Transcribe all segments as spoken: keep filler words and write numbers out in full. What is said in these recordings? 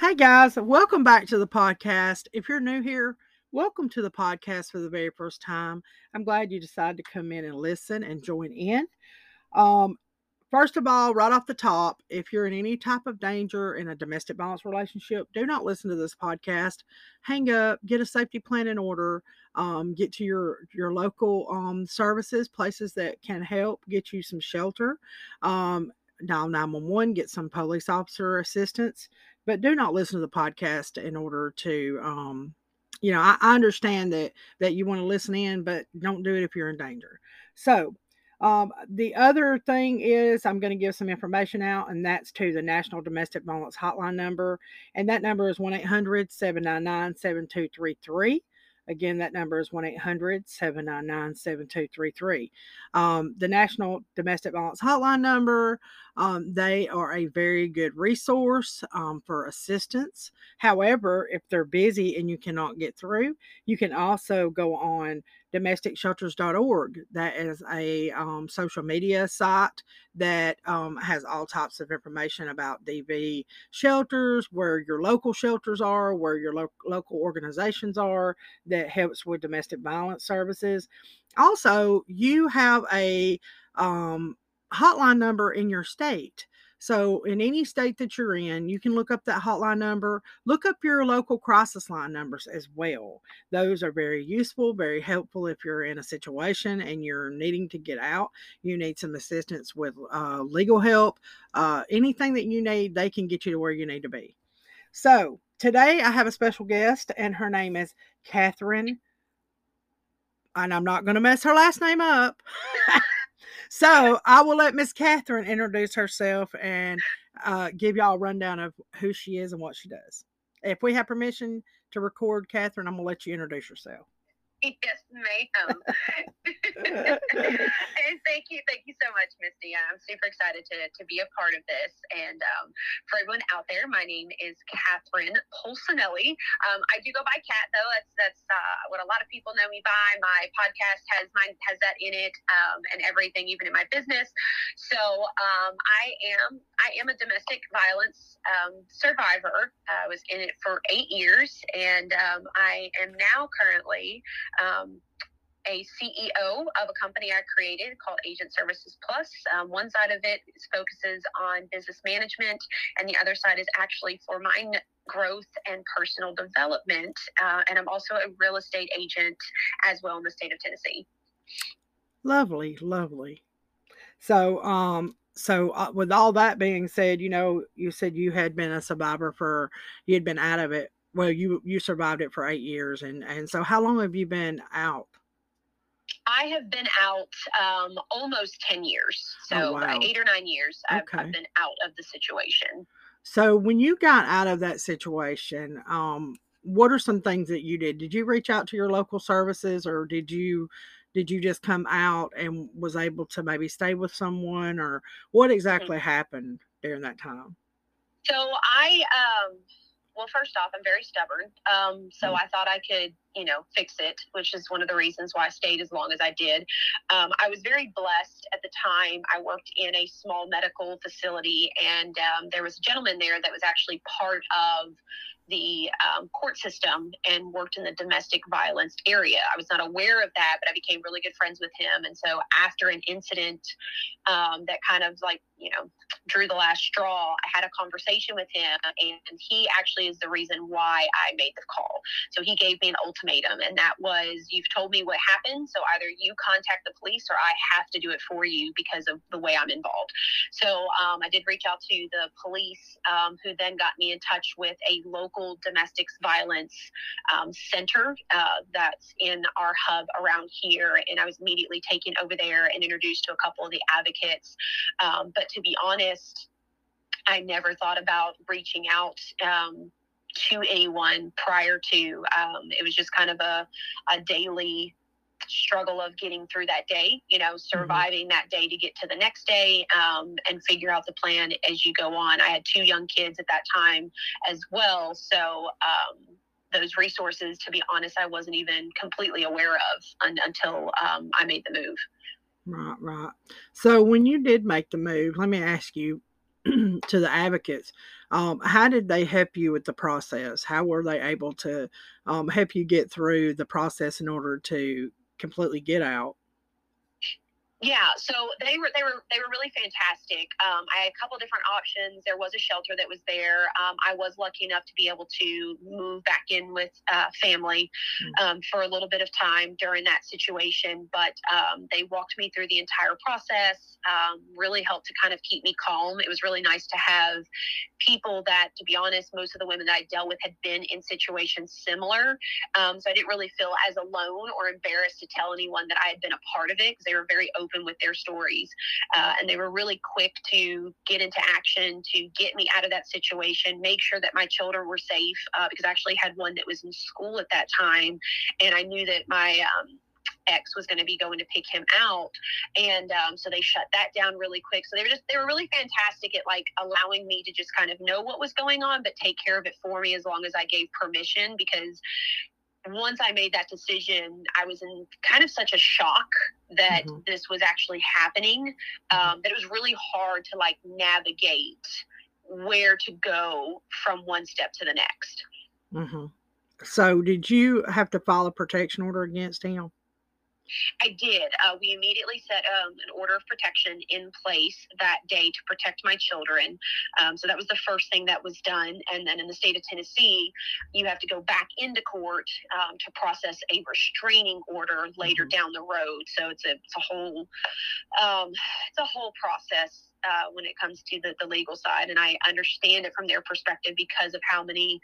Hey guys, welcome back to the podcast. If you're new here, welcome to the podcast for the very first time. I'm glad you decided to come in and listen and join in. Um, first of all, right off the top, if you're in any type of danger in a domestic violence relationship, do not listen to this podcast. Hang up, get a safety plan in order, um, get to your, your local um, services, places that can help get you some shelter. Um, dial nine one one, get some police officer assistance, but do not listen to the podcast in order to... Um, You know, I, I understand that, that you want to listen in, but don't do it if you're in danger. So um, the other thing is I'm going to give some information out, and that's to the National Domestic Violence Hotline number. And that number is one eight hundred, seven nine nine, seven two three three. Again, that number is one eight hundred, seven nine nine, seven two three three. Um, the National Domestic Violence Hotline number, um, they are a very good resource um, for assistance. However, if they're busy and you cannot get through, you can also go on Domestic Shelters dot org. That is a um, social media site that um, has all types of information about D V shelters, where your local shelters are, where your lo- local organizations are that helps with domestic violence services. Also, you have a um, hotline number in your state. So in any state that you're in, you can look up that hotline number, look up your local crisis line numbers as well. Those are very useful, very helpful if you're in a situation and you're needing to get out, you need some assistance with uh, legal help, uh, anything that you need, they can get you to where you need to be. So today I have a special guest, and her name is Catherine, and I'm not going to mess her last name up. So I will let Miss Catherine introduce herself and uh, give y'all a rundown of who she is and what she does. If we have permission to record, Catherine, I'm going to let you introduce yourself. Yes, ma'am. And thank you. Thank you so much, Misty. I'm super excited to, to be a part of this. And um, for everyone out there, my name is Catherine Pulsinelli. Um, I do go by Kat, though. That's that's uh, what a lot of people know me by. My podcast has mine has that in it, um, and everything, even in my business. So um, I am I am a domestic violence um, survivor. I was in it for eight years, and um, I am now currently Um, a C E O of a company I created called Agent Services Plus. Um, one side of it focuses on business management, and the other side is actually for my growth and personal development. Uh, and I'm also a real estate agent as well in the state of Tennessee. Lovely, lovely. So, um, so uh, with all that being said, you know, you said you had been a survivor for, you had been out of it. Well, you, you survived it for eight years. And, and so how long have you been out? I have been out um, almost ten years. So oh, wow. eight or nine years okay. I've, I've been out of the situation. So when you got out of that situation, um, what are some things that you did? Did you reach out to your local services, or did you, did you just come out and was able to maybe stay with someone, or what exactly mm-hmm. happened during that time? So I, um, Well, first off, I'm very stubborn, um, so I thought I could, you know, fix it, which is one of the reasons why I stayed as long as I did. Um, I was very blessed at the time. I worked in a small medical facility, and um, there was a gentleman there that was actually part of the um, court system and worked in the domestic violence area. I was not aware of that, but I became really good friends with him. And so after an incident um, that kind of like, you know, drew the last straw, I had a conversation with him, and he actually is the reason why I made the call. So he gave me an ultimatum, and that was, you've told me what happened, so either you contact the police or I have to do it for you because of the way I'm involved. So um, I did reach out to the police, um, who then got me in touch with a local domestic violence um, center uh, that's in our hub around here, and I was immediately taken over there and introduced to a couple of the advocates. Um, but to be honest, I never thought about reaching out um, to anyone prior to. Um, it was just kind of a, a daily struggle of getting through that day, you know, surviving mm-hmm. that day to get to the next day, um, and figure out the plan as you go on. I had two young kids at that time as well. So um, those resources, to be honest, I wasn't even completely aware of un- until um, I made the move. Right, right. So when you did make the move, let me ask you to the advocates, um, how did they help you with the process? How were they able to um, help you get through the process in order to completely get out? Yeah, so they were they were they were really fantastic. Um, I had a couple different options. There was a shelter that was there. Um, I was lucky enough to be able to move back in with uh, family um, for a little bit of time during that situation. But um, they walked me through the entire process. Um, really helped to kind of keep me calm. It was really nice to have people that, to be honest, most of the women that I dealt with had been in situations similar. Um, so I didn't really feel as alone or embarrassed to tell anyone that I had been a part of it, because they were very open with their stories, uh, and they were really quick to get into action to get me out of that situation, make sure that my children were safe, uh, because I actually had one that was in school at that time, and I knew that my um, ex was going to be going to pick him out, and um, so they shut that down really quick. So they were just they were really fantastic at like allowing me to just kind of know what was going on, but take care of it for me as long as I gave permission, because once I made that decision, I was in kind of such a shock that mm-hmm. this was actually happening, um, that it was really hard to like navigate where to go from one step to the next. Mm-hmm. So did you have to file a protection order against him? I did. Uh, we immediately set um, an order of protection in place that day to protect my children. Um, so that was the first thing that was done. And then in the state of Tennessee, you have to go back into court um, to process a restraining order later mm-hmm. down the road. So it's a it's a whole um, it's a whole process uh, when it comes to the, the legal side. And I understand it from their perspective because of how many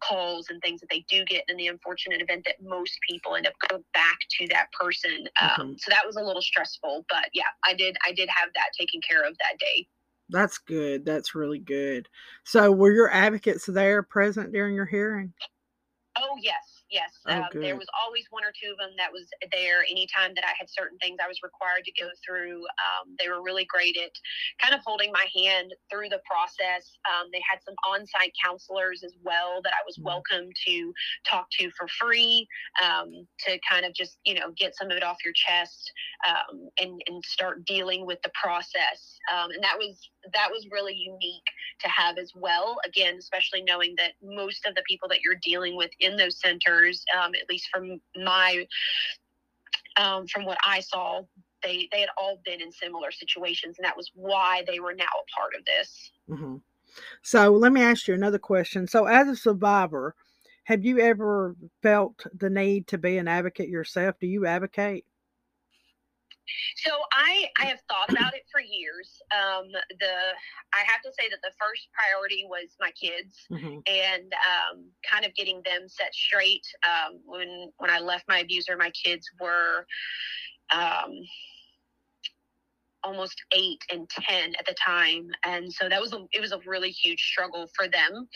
calls and things that they do get in the unfortunate event that most people end up going back to that person. Um, mm-hmm. So that was a little stressful, but yeah, I did, I did have that taken care of that day. That's good. That's really good. So were your advocates there present during your hearing? Oh, yes. Yes, um, oh, there was always one or two of them that was there anytime that I had certain things I was required to go through. Um, they were really great at kind of holding my hand through the process. Um, they had some on-site counselors as well that I was welcome to talk to for free, um, to kind of just, you know, get some of it off your chest, um, and, and start dealing with the process. Um, and that was that was really unique to have as well. Again, especially knowing that most of the people that you're dealing with in those centers, Um, at least from my, um, from what I saw, they, they had all been in similar situations, and that was why they were now a part of this. Mm-hmm. So let me ask you another question. So as a survivor, have you ever felt the need to be an advocate yourself? Do you advocate? So I, I have thought about it for years. Um, the I have to say that the first priority was my kids mm-hmm. and um, kind of getting them set straight. Um, when when I left my abuser, my kids were um, almost eight and ten at the time, and so that was a, it was a really huge struggle for them.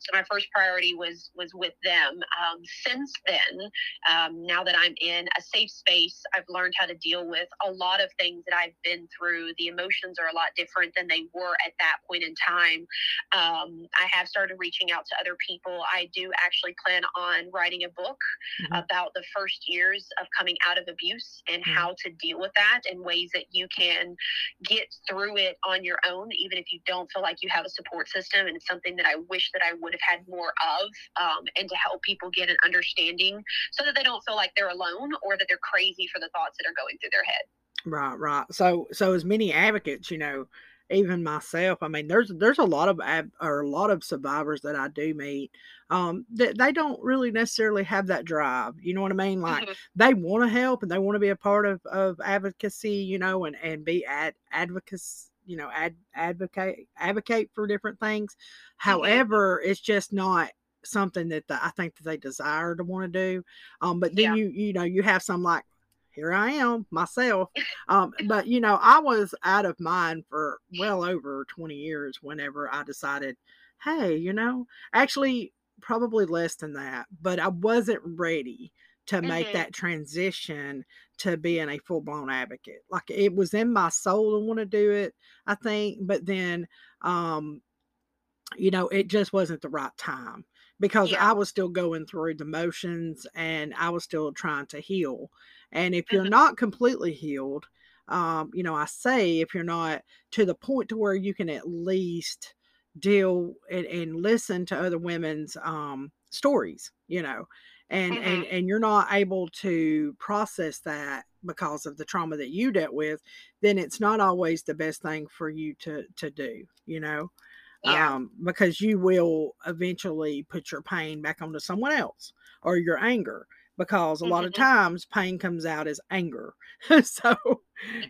So my first priority was was with them. Um, since then, um, now that I'm in a safe space, I've learned how to deal with a lot of things that I've been through. The emotions are a lot different than they were at that point in time. Um, I have started reaching out to other people. I do actually plan on writing a book mm-hmm. about the first years of coming out of abuse and mm-hmm. how to deal with that and ways that you can get through it on your own, even if you don't feel like you have a support system. And it's something that I wish that I would have had more of, um, and to help people get an understanding so that they don't feel like they're alone or that they're crazy for the thoughts that are going through their head. Right, right. So, so as many advocates, you know, even myself, I mean, there's there's a lot of ab, or a lot of survivors that I do meet um, that they don't really necessarily have that drive. You know what I mean? Like mm-hmm. they want to help and they want to be a part of, of advocacy, you know, and and be ad advocacy, you know, ad, advocate advocate for different things. Mm-hmm. However, it's just not something that the, I think that they desire to want to do. Um, but then yeah. you you know you have some like here I am myself. Um, but, you know, I was out of mine for well over twenty years whenever I decided, hey, you know, actually probably less than that, but I wasn't ready to make mm-hmm. that transition to being a full-blown advocate. Like, it was in my soul to want to do it, I think. But then, um, you know, it just wasn't the right time because yeah. I was still going through the motions and I was still trying to heal. And if you're mm-hmm. not completely healed, um, you know, I say if you're not to the point to where you can at least deal and, and listen to other women's um, stories, you know, and, mm-hmm. and, and you're not able to process that because of the trauma that you dealt with, then it's not always the best thing for you to, to do, you know, yeah. um, because you will eventually put your pain back onto someone else or your anger, because a lot mm-hmm. of times pain comes out as anger. So,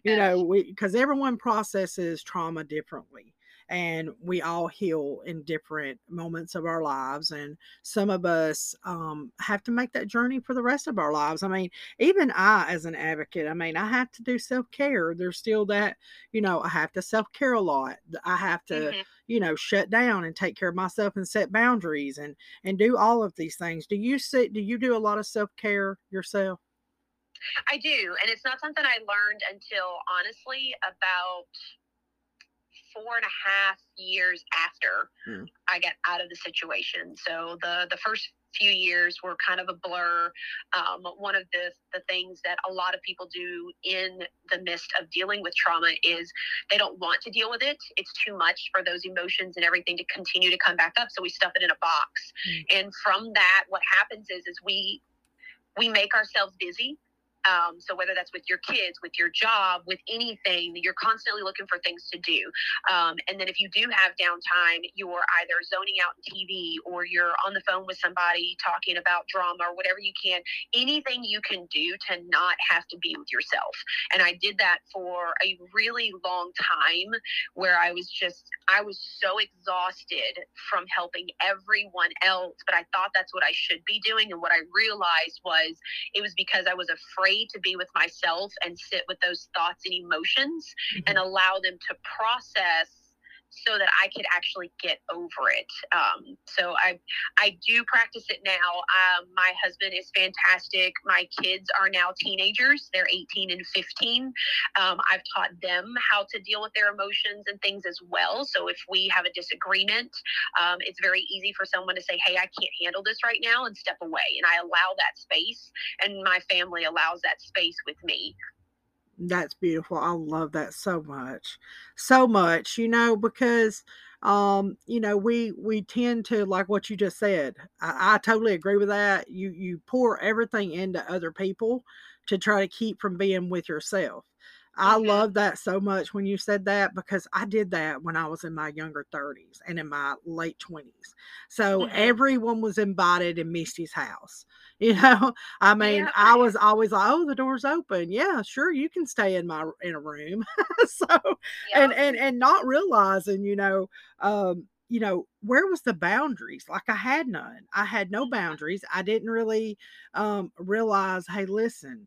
you know, we, 'cause everyone processes trauma differently. And we all heal in different moments of our lives. And some of us um, have to make that journey for the rest of our lives. I mean, even I, as an advocate, I mean, I have to do self-care. There's still that, you know, I have to self-care a lot. I have to, mm-hmm. you know, shut down and take care of myself and set boundaries and, and do all of these things. Do you sit, do you do a lot of self-care yourself? I do. And it's not something I learned until, honestly, about four and a half years after hmm. I got out of the situation. So the, the first few years were kind of a blur. Um, one of the, the things that a lot of people do in the midst of dealing with trauma is they don't want to deal with it. It's too much for those emotions and everything to continue to come back up. So we stuff it in a box. Hmm. And from that, what happens is, is we, we make ourselves busy. Um, so whether that's with your kids, with your job, with anything, you're constantly looking for things to do. Um, and then if you do have downtime, you're either zoning out on T V or you're on the phone with somebody talking about drama or whatever you can, anything you can do to not have to be with yourself. And I did that for a really long time where I was just, I was so exhausted from helping everyone else, but I thought that's what I should be doing. And what I realized was it was because I was afraid to be with myself and sit with those thoughts and emotions mm-hmm. and allow them to process so that I could actually get over it. Um, so I, I do practice it now. Um, my husband is fantastic. My kids are now teenagers. They're eighteen and fifteen. Um, I've taught them how to deal with their emotions and things as well. So if we have a disagreement, um, it's very easy for someone to say, hey, I can't handle this right now, and step away. And I allow that space, and my family allows that space with me. That's beautiful. I love that so much, so much, you know, because, um, you know, we, we tend to, like what you just said, I, I totally agree with that. You, you pour everything into other people to try to keep from being with yourself. I okay. love that so much when you said that, because I did that when I was in my younger thirties and in my late twenties. So mm-hmm. everyone was invited in Misty's house. You know, I mean, yeah, I was always like, oh, the door's open. Yeah, sure. You can stay in my, in a room. so, yeah. and, and, and not realizing, you know, um, you know, where was the boundaries? Like, I had none. I had no boundaries. I didn't really, um, realize, hey, listen,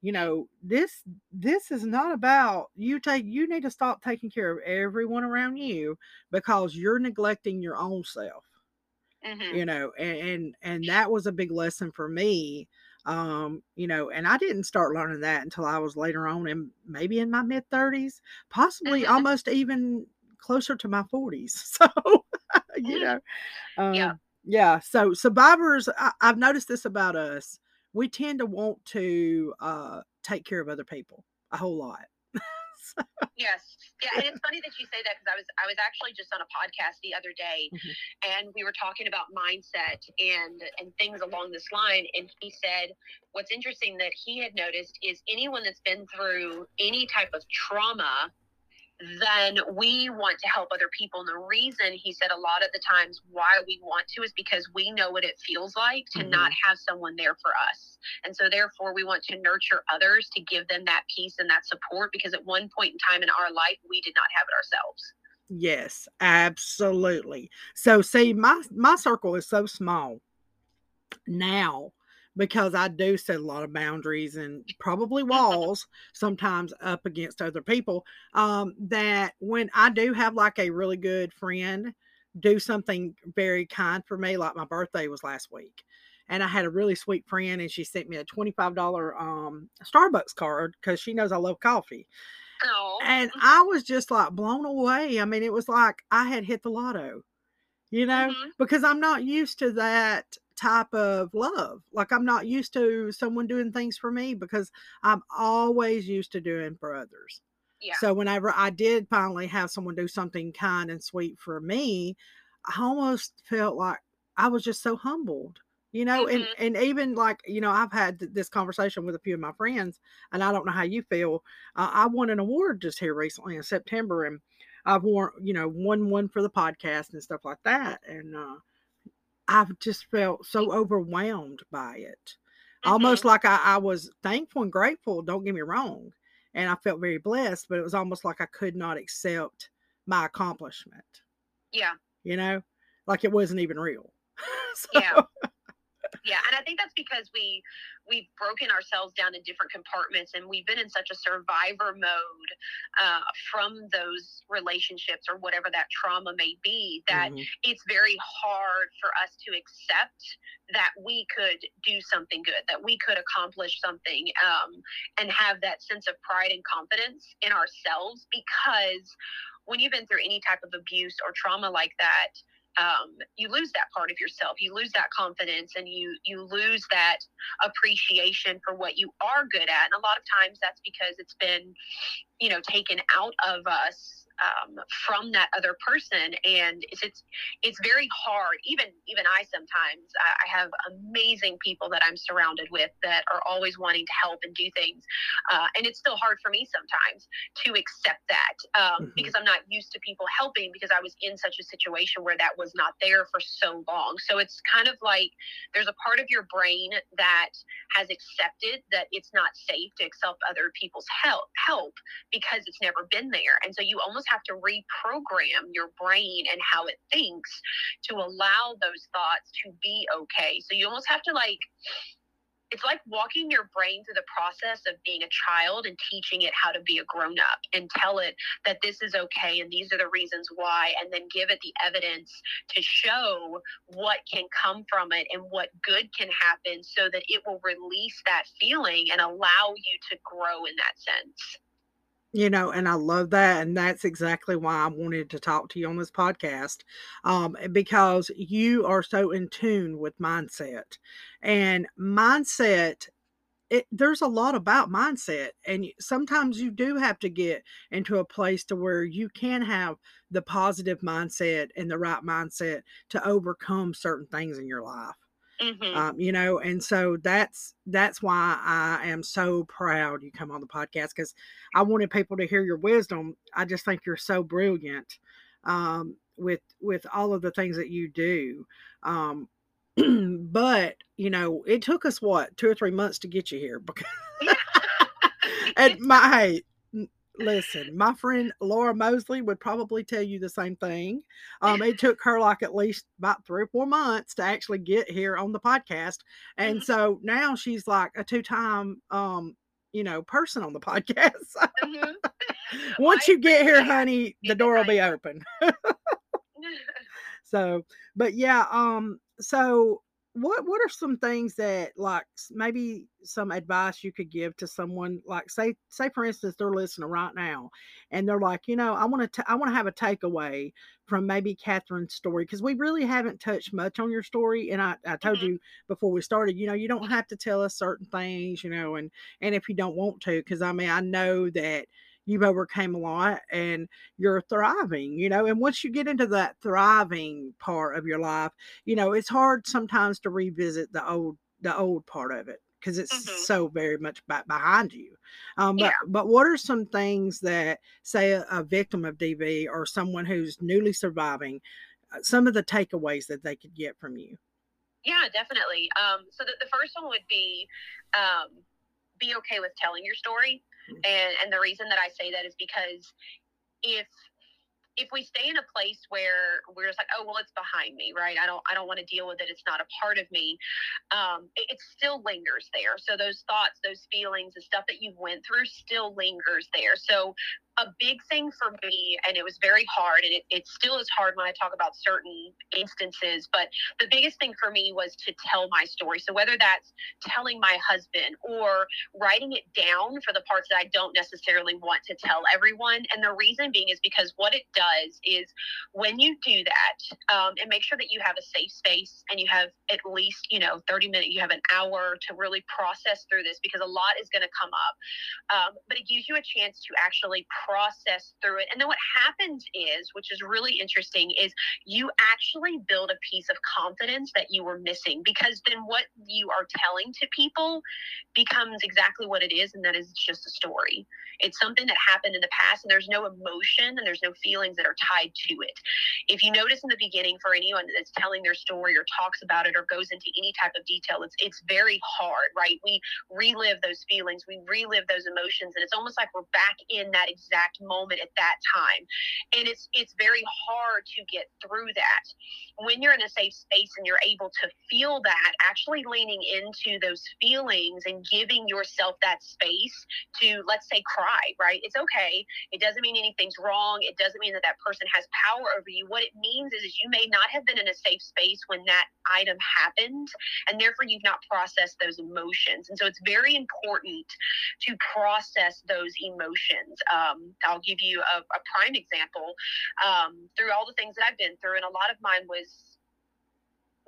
you know, this, this is not about you take, you need to stop taking care of everyone around you because you're neglecting your own self, mm-hmm. you know, and, and, and that was a big lesson for me. Um, you know, and I didn't start learning that until I was later on in maybe in my mid thirties, possibly mm-hmm. almost even closer to my forties. So, you know, um, yeah. yeah. So survivors, I, I've noticed this about us. We tend to want to uh, take care of other people a whole lot. so. Yes. Yeah. And it's funny that you say that, because I was, I was actually just on a podcast the other day mm-hmm. and we were talking about mindset and, and things along this line. And he said, what's interesting that he had noticed is anyone that's been through any type of trauma, then we want to help other people. And the reason, he said, a lot of the times why we want to is because we know what it feels like to mm-hmm. not have someone there for us. And so therefore we want to nurture others to give them that peace and that support, because at one point in time in our life, we did not have it ourselves. Yes, absolutely. So see, my, my circle is so small now because I do set a lot of boundaries and probably walls sometimes up against other people, um, that when I do have like a really good friend do something very kind for me, like my birthday was last week. And I had a really sweet friend, and she sent me a twenty-five dollar um, Starbucks card because she knows I love coffee. Oh. And I was just like blown away. I mean, it was like I had hit the lotto, you know, mm-hmm. because I'm not used to that type of love. Like, I'm not used to someone doing things for me because I'm always used to doing for others. Yeah. So whenever I did finally have someone do something kind and sweet for me, I almost felt like I was just so humbled. You know, mm-hmm. and, and even like, you know, I've had th- this conversation with a few of my friends, and I don't know how you feel. Uh, I won an award just here recently in September, and I've won, you know, won one for the podcast and stuff like that. And uh, I've just felt so overwhelmed by it. Mm-hmm. Almost like I, I was thankful and grateful, don't get me wrong. And I felt very blessed, but it was almost like I could not accept my accomplishment. Yeah. You know, like it wasn't even real. so, yeah. Yeah, and I think that's because we we've broken ourselves down in different compartments, and we've been in such a survivor mode uh, from those relationships or whatever that trauma may be, that mm-hmm. it's very hard for us to accept that we could do something good, that we could accomplish something, um, and have that sense of pride and confidence in ourselves. Because when you've been through any type of abuse or trauma like that, Um, you lose that part of yourself. You lose that confidence, and you you lose that appreciation for what you are good at. And a lot of times that's because it's been, you know, taken out of us um, from that other person. And it's it's, it's very hard. Even even I sometimes I, I have amazing people that I'm surrounded with that are always wanting to help and do things, uh, and it's still hard for me sometimes to accept that um, mm-hmm. because I'm not used to people helping, because I was in such a situation where that was not there for so long. So it's kind of like there's a part of your brain that has accepted that it's not safe to accept other people's help help because it's never been there, and so you almost have to reprogram your brain and how it thinks to allow those thoughts to be okay. So you almost have to, like, it's like walking your brain through the process of being a child and teaching it how to be a grown-up, and tell it that this is okay and these are the reasons why, and then give it the evidence to show what can come from it and what good can happen, so that it will release that feeling and allow you to grow in that sense. You know, and I love that. And that's exactly why I wanted to talk to you on this podcast, um, because you are so in tune with mindset. And mindset, it, there's a lot about mindset. And sometimes you do have to get into a place to where you can have the positive mindset and the right mindset to overcome certain things in your life. Mm-hmm. Um, you know, and so that's that's why I am so proud you come on the podcast, because I wanted people to hear your wisdom. I just think you're so brilliant um, with with all of the things that you do. Um, but, you know, it took us, what, two or three months to get you here. Because and my, hey, listen, my friend Laura Mosley would probably tell you the same thing. Um, it took her like at least about three or four months to actually get here on the podcast. And mm-hmm. so now she's like a two-time, um, you know, person on the podcast. Mm-hmm. Once I you get here, honey, the door will be open. So, but yeah, um, so what, what are some things that, like, maybe some advice you could give to someone, like, say, say for instance, they're listening right now and they're like, you know, I want to, I want to have a takeaway from maybe Catherine's story. Cause we really haven't touched much on your story. And I, I told mm-hmm. you before we started, you know, you don't have to tell us certain things, you know, and, and if you don't want to, cause I mean, I know that you've overcame a lot and you're thriving, you know, and once you get into that thriving part of your life, you know, it's hard sometimes to revisit the old, the old part of it, because it's mm-hmm. so very much back behind you. Um, but, yeah. but what are some things that, say, a, a victim of D V or someone who's newly surviving, some of the takeaways that they could get from you? Yeah, definitely. Um, so the, the first one would be, um, be okay with telling your story. And and the reason that I say that is because if if we stay in a place where we're just like, oh, well, it's behind me, right? I don't, I don't want to deal with it. It's not a part of me. Um, it, it still lingers there. So those thoughts, those feelings, the stuff that you went through still lingers there. So a big thing for me, and it was very hard, and it, it still is hard when I talk about certain instances, but the biggest thing for me was to tell my story. So whether that's telling my husband or writing it down for the parts that I don't necessarily want to tell everyone. And the reason being is because what it does is when you do that, um, and make sure that you have a safe space and you have at least, you know, thirty minutes, you have an hour to really process through this, because a lot is going to come up. Um, but it gives you a chance to actually process through it. And then what happens is, which is really interesting, is you actually build a piece of confidence that you were missing, because then what you are telling to people becomes exactly what it is. And that is just a story. It's something that happened in the past, and there's no emotion and there's no feelings that are tied to it. If you notice in the beginning, for anyone that's telling their story or talks about it or goes into any type of detail, it's it's very hard, right? We relive those feelings, we relive those emotions, and it's almost like we're back in that exact exact moment at that time. And it's it's very hard to get through that. When you're in a safe space and you're able to feel that, actually leaning into those feelings and giving yourself that space to, let's say, cry, right? It's okay. It doesn't mean anything's wrong. It doesn't mean that that person has power over you. What it means is, is you may not have been in a safe space when that item happened, and therefore you've not processed those emotions. And so it's very important to process those emotions. Um, I'll give you a, a prime example. Um, through all the things that I've been through, and a lot of mine was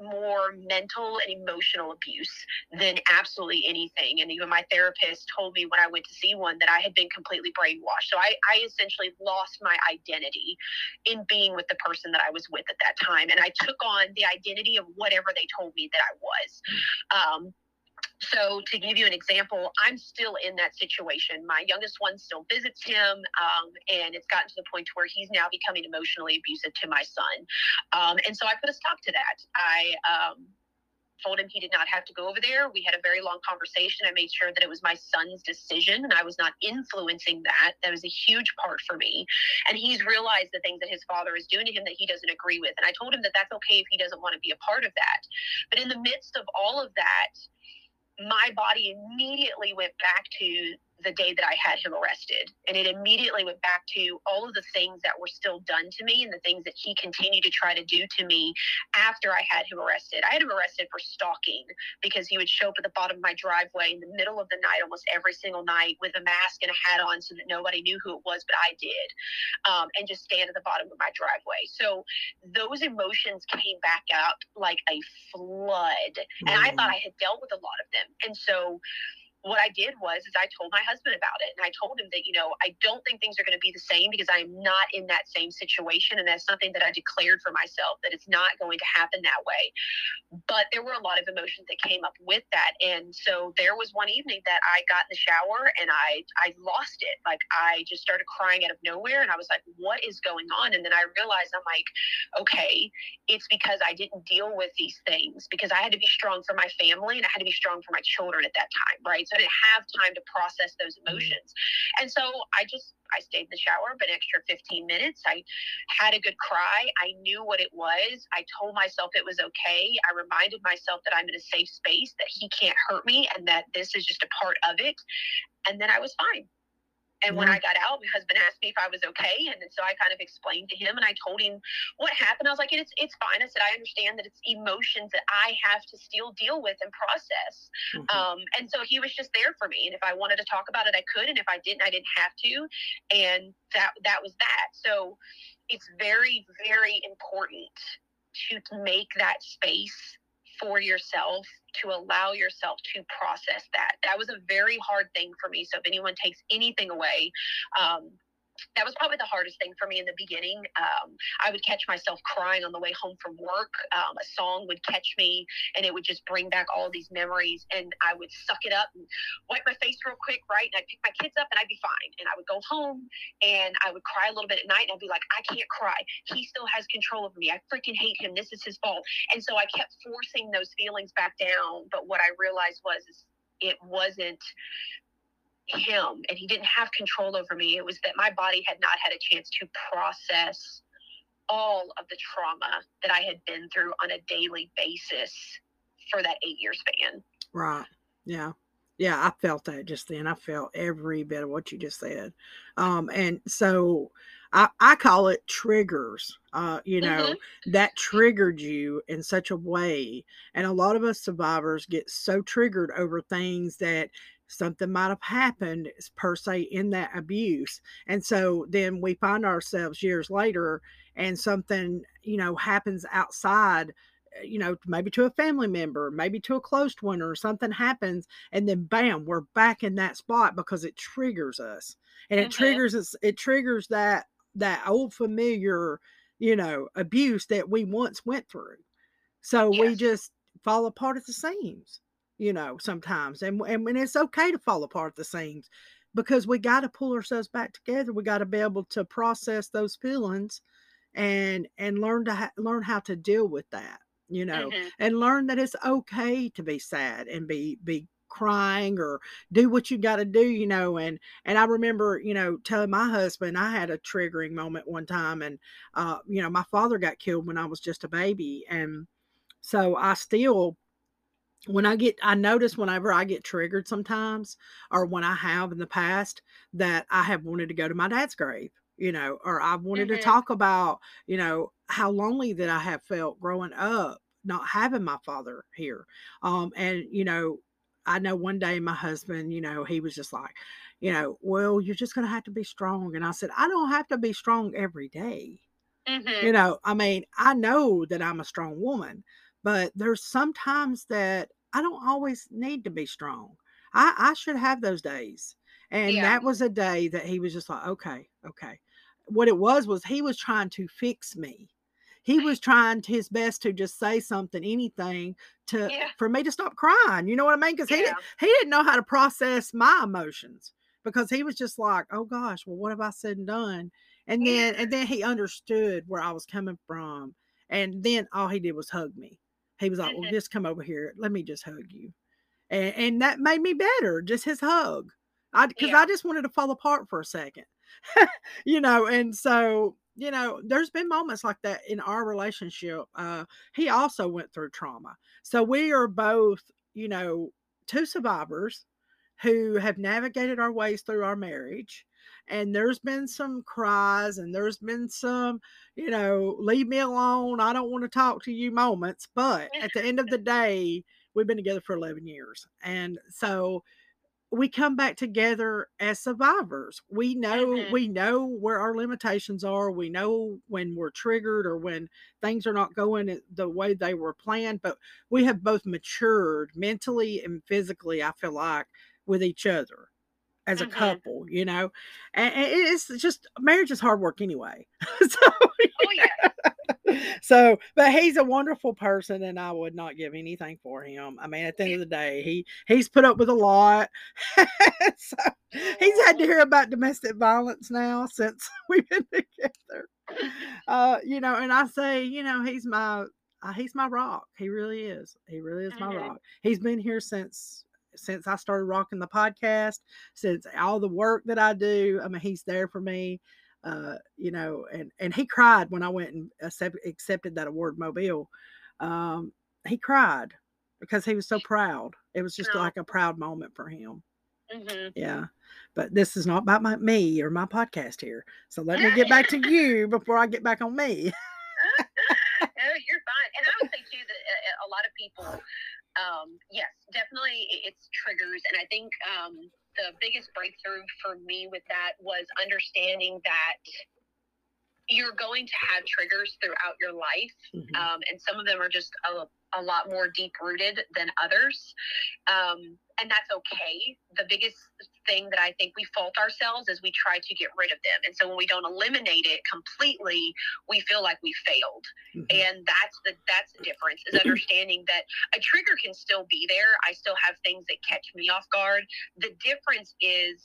more mental and emotional abuse than absolutely anything. And even my therapist told me when I went to see one that I had been completely brainwashed. So I, I essentially lost my identity in being with the person that I was with at that time. And I took on the identity of whatever they told me that I was. Um, So to give you an example, I'm still in that situation. My youngest one still visits him, um, and it's gotten to the point where he's now becoming emotionally abusive to my son. Um, and so I put a stop to that. I um, told him he did not have to go over there. We had a very long conversation. I made sure that it was my son's decision, and I was not influencing that. That was a huge part for me. And he's realized the things that his father is doing to him that he doesn't agree with. And I told him that that's okay if he doesn't want to be a part of that. But in the midst of all of that, my body immediately went back to the day that I had him arrested. And it immediately went back to all of the things that were still done to me and the things that he continued to try to do to me after I had him arrested. I had him arrested for stalking, because he would show up at the bottom of my driveway in the middle of the night, almost every single night, with a mask and a hat on so that nobody knew who it was, but I did, um, and just stand at the bottom of my driveway. So those emotions came back up like a flood. Mm. And I thought I had dealt with a lot of them. And so what I did was is I told my husband about it, and I told him that, you know, I don't think things are going to be the same, because I am not in that same situation. And that's something that I declared for myself, that it's not going to happen that way. But there were a lot of emotions that came up with that. And so there was one evening that I got in the shower and I, I lost it. Like, I just started crying out of nowhere. And I was like, what is going on? And then I realized, I'm like, okay, it's because I didn't deal with these things, because I had to be strong for my family and I had to be strong for my children at that time. Right. So I didn't have time to process those emotions. And so I just, I stayed in the shower for an extra fifteen minutes. I had a good cry. I knew what it was. I told myself it was okay. I reminded myself that I'm in a safe space, that he can't hurt me, and that this is just a part of it. And then I was fine. And when I got out, my husband asked me if I was okay. And so I kind of explained to him, and I told him what happened. I was like, it's it's fine. I said, I understand that it's emotions that I have to still deal with and process. Mm-hmm. Um, and so he was just there for me. And if I wanted to talk about it, I could. And if I didn't, I didn't have to. And that that was that. So it's very, very important to make that space for yourself, to allow yourself to process that. That was a very hard thing for me. So if anyone takes anything away, um, that was probably the hardest thing for me in the beginning. Um, I would catch myself crying on the way home from work. Um, a song would catch me, and it would just bring back all these memories, and I would suck it up and wipe my face real quick, right? And I'd pick my kids up, and I'd be fine. And I would go home, and I would cry a little bit at night, and I'd be like, I can't cry. He still has control over me. I freaking hate him. This is his fault. And so I kept forcing those feelings back down. But what I realized was it wasn't him and he didn't have control over me. It was that my body had not had a chance to process all of the trauma that I had been through on a daily basis for that eight year span. Right. Yeah. Yeah. I felt that just then. I felt every bit of what you just said. Um, and so I, I call it triggers, uh, you know, mm-hmm. that triggered you in such a way. And a lot of us survivors get so triggered over things that something might have happened per se in that abuse. And so then we find ourselves years later and something, you know, happens outside, you know, maybe to a family member, maybe to a close one, or something happens. And then bam, we're back in that spot because it triggers us and it mm-hmm. triggers us. It triggers that, that old familiar, you know, abuse that we once went through. So yes. we just fall apart at the seams. You know, sometimes, and, and and it's okay to fall apart at the seams, because we got to pull ourselves back together. We got to be able to process those feelings, and and learn to ha- learn how to deal with that. You know, mm-hmm. and learn that it's okay to be sad and be be crying or do what you got to do. You know, and and I remember, you know, telling my husband I had a triggering moment one time, and uh, you know, my father got killed when I was just a baby, and so I still. When I get, I notice whenever I get triggered sometimes, or when I have in the past, that I have wanted to go to my dad's grave, you know, or I've wanted mm-hmm. to talk about, you know, how lonely that I have felt growing up, not having my father here. Um, and, you know, I know one day my husband, you know, he was just like, you know, well, you're just going to have to be strong. And I said, I don't have to be strong every day. Mm-hmm. You know, I mean, I know that I'm a strong woman. But there's sometimes that I don't always need to be strong. I, I should have those days. And yeah. that was a day that he was just like, okay, okay. What it was, was he was trying to fix me. He was trying his best to just say something, anything to, yeah. for me to stop crying. You know what I mean? Cause he, yeah. didn't, he didn't know how to process my emotions, because he was just like, oh gosh, well, what have I said and done? And yeah. then, and then he understood where I was coming from. And then all he did was hug me. He was like, well, just come over here. Let me just hug you. And, and that made me better. Just his hug. I, cause yeah. I just wanted to fall apart for a second, you know? And so, you know, there's been moments like that in our relationship. Uh, he also went through trauma. So we are both, you know, two survivors who have navigated our ways through our marriage. And there's been some cries, and there's been some, you know, leave me alone, I don't want to talk to you moments. But at the end of the day, we've been together for eleven years. And so we come back together as survivors. We know, mm-hmm. we know where our limitations are. We know when we're triggered or when things are not going the way they were planned, but we have both matured mentally and physically, I feel like, with each other. As a mm-hmm. couple, you know, and it's just, marriage is hard work anyway. so, oh, yeah. so, but he's a wonderful person, and I would not give anything for him. I mean, at the end of the day, he, he's put up with a lot. so he's had to hear about domestic violence now since we've been together. Uh, you know, and I say, you know, he's my, uh, he's my rock. He really is. He really is my mm-hmm. rock. He's been here since, since I started rocking the podcast, since all the work that I do. I mean, he's there for me, uh, you know, and, and he cried when I went and accept, accepted that award Mobile. Um, he cried because he was so proud. It was just like a proud moment for him. Mm-hmm. Yeah. But this is not about my, me or my podcast here. So let me get back to you before I get back on me. No, you're fine. And I would say too that a, a lot of people, Um, yes, definitely it's triggers. And I think um, the biggest breakthrough for me with that was understanding that you're going to have triggers throughout your life. Mm-hmm. Um, and some of them are just a, a lot more deep-rooted than others. Um, and that's okay. The biggest thing that I think we fault ourselves is we try to get rid of them. And so when we don't eliminate it completely, we feel like we failed. Mm-hmm. And that's the, that's the difference, is understanding that a trigger can still be there. I still have things that catch me off guard. The difference is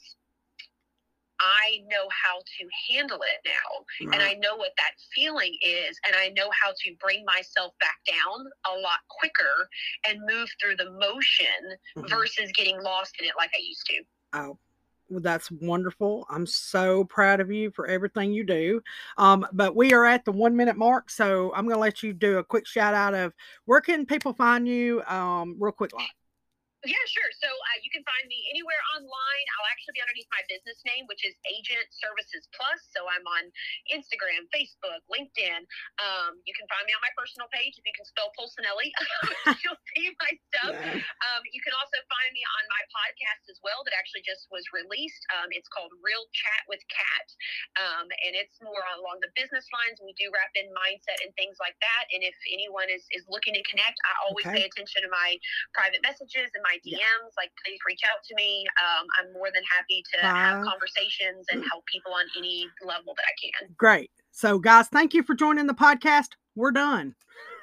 I know how to handle it now, right. And I know what that feeling is, and I know how to bring myself back down a lot quicker and move through the motion mm-hmm. versus getting lost in it like I used to. Oh, that's wonderful. I'm so proud of you for everything you do. Um, but we are at the one minute mark, so I'm going to let you do a quick shout out of where can people find you, um, real quick. Like. Yeah, sure. So uh, you can find me anywhere online. I'll actually be underneath my business name, which is Agent Services Plus. So I'm on Instagram, Facebook, LinkedIn. Um, you can find me on my personal page if you can spell Pulsinelli. You'll see my stuff. Yeah. Um, you can also find me on my podcast as well that actually just was released. Um, it's called Real Chat with Kat. Um, and it's more along the business lines. We do wrap in mindset and things like that. And if anyone is, is looking to connect, I always okay. pay attention to my private messages and my My D Ms, yeah. like, please reach out to me. Um, I'm more than happy to uh, have conversations and help people on any level that I can. Great. So, guys, thank you for joining the podcast. We're done.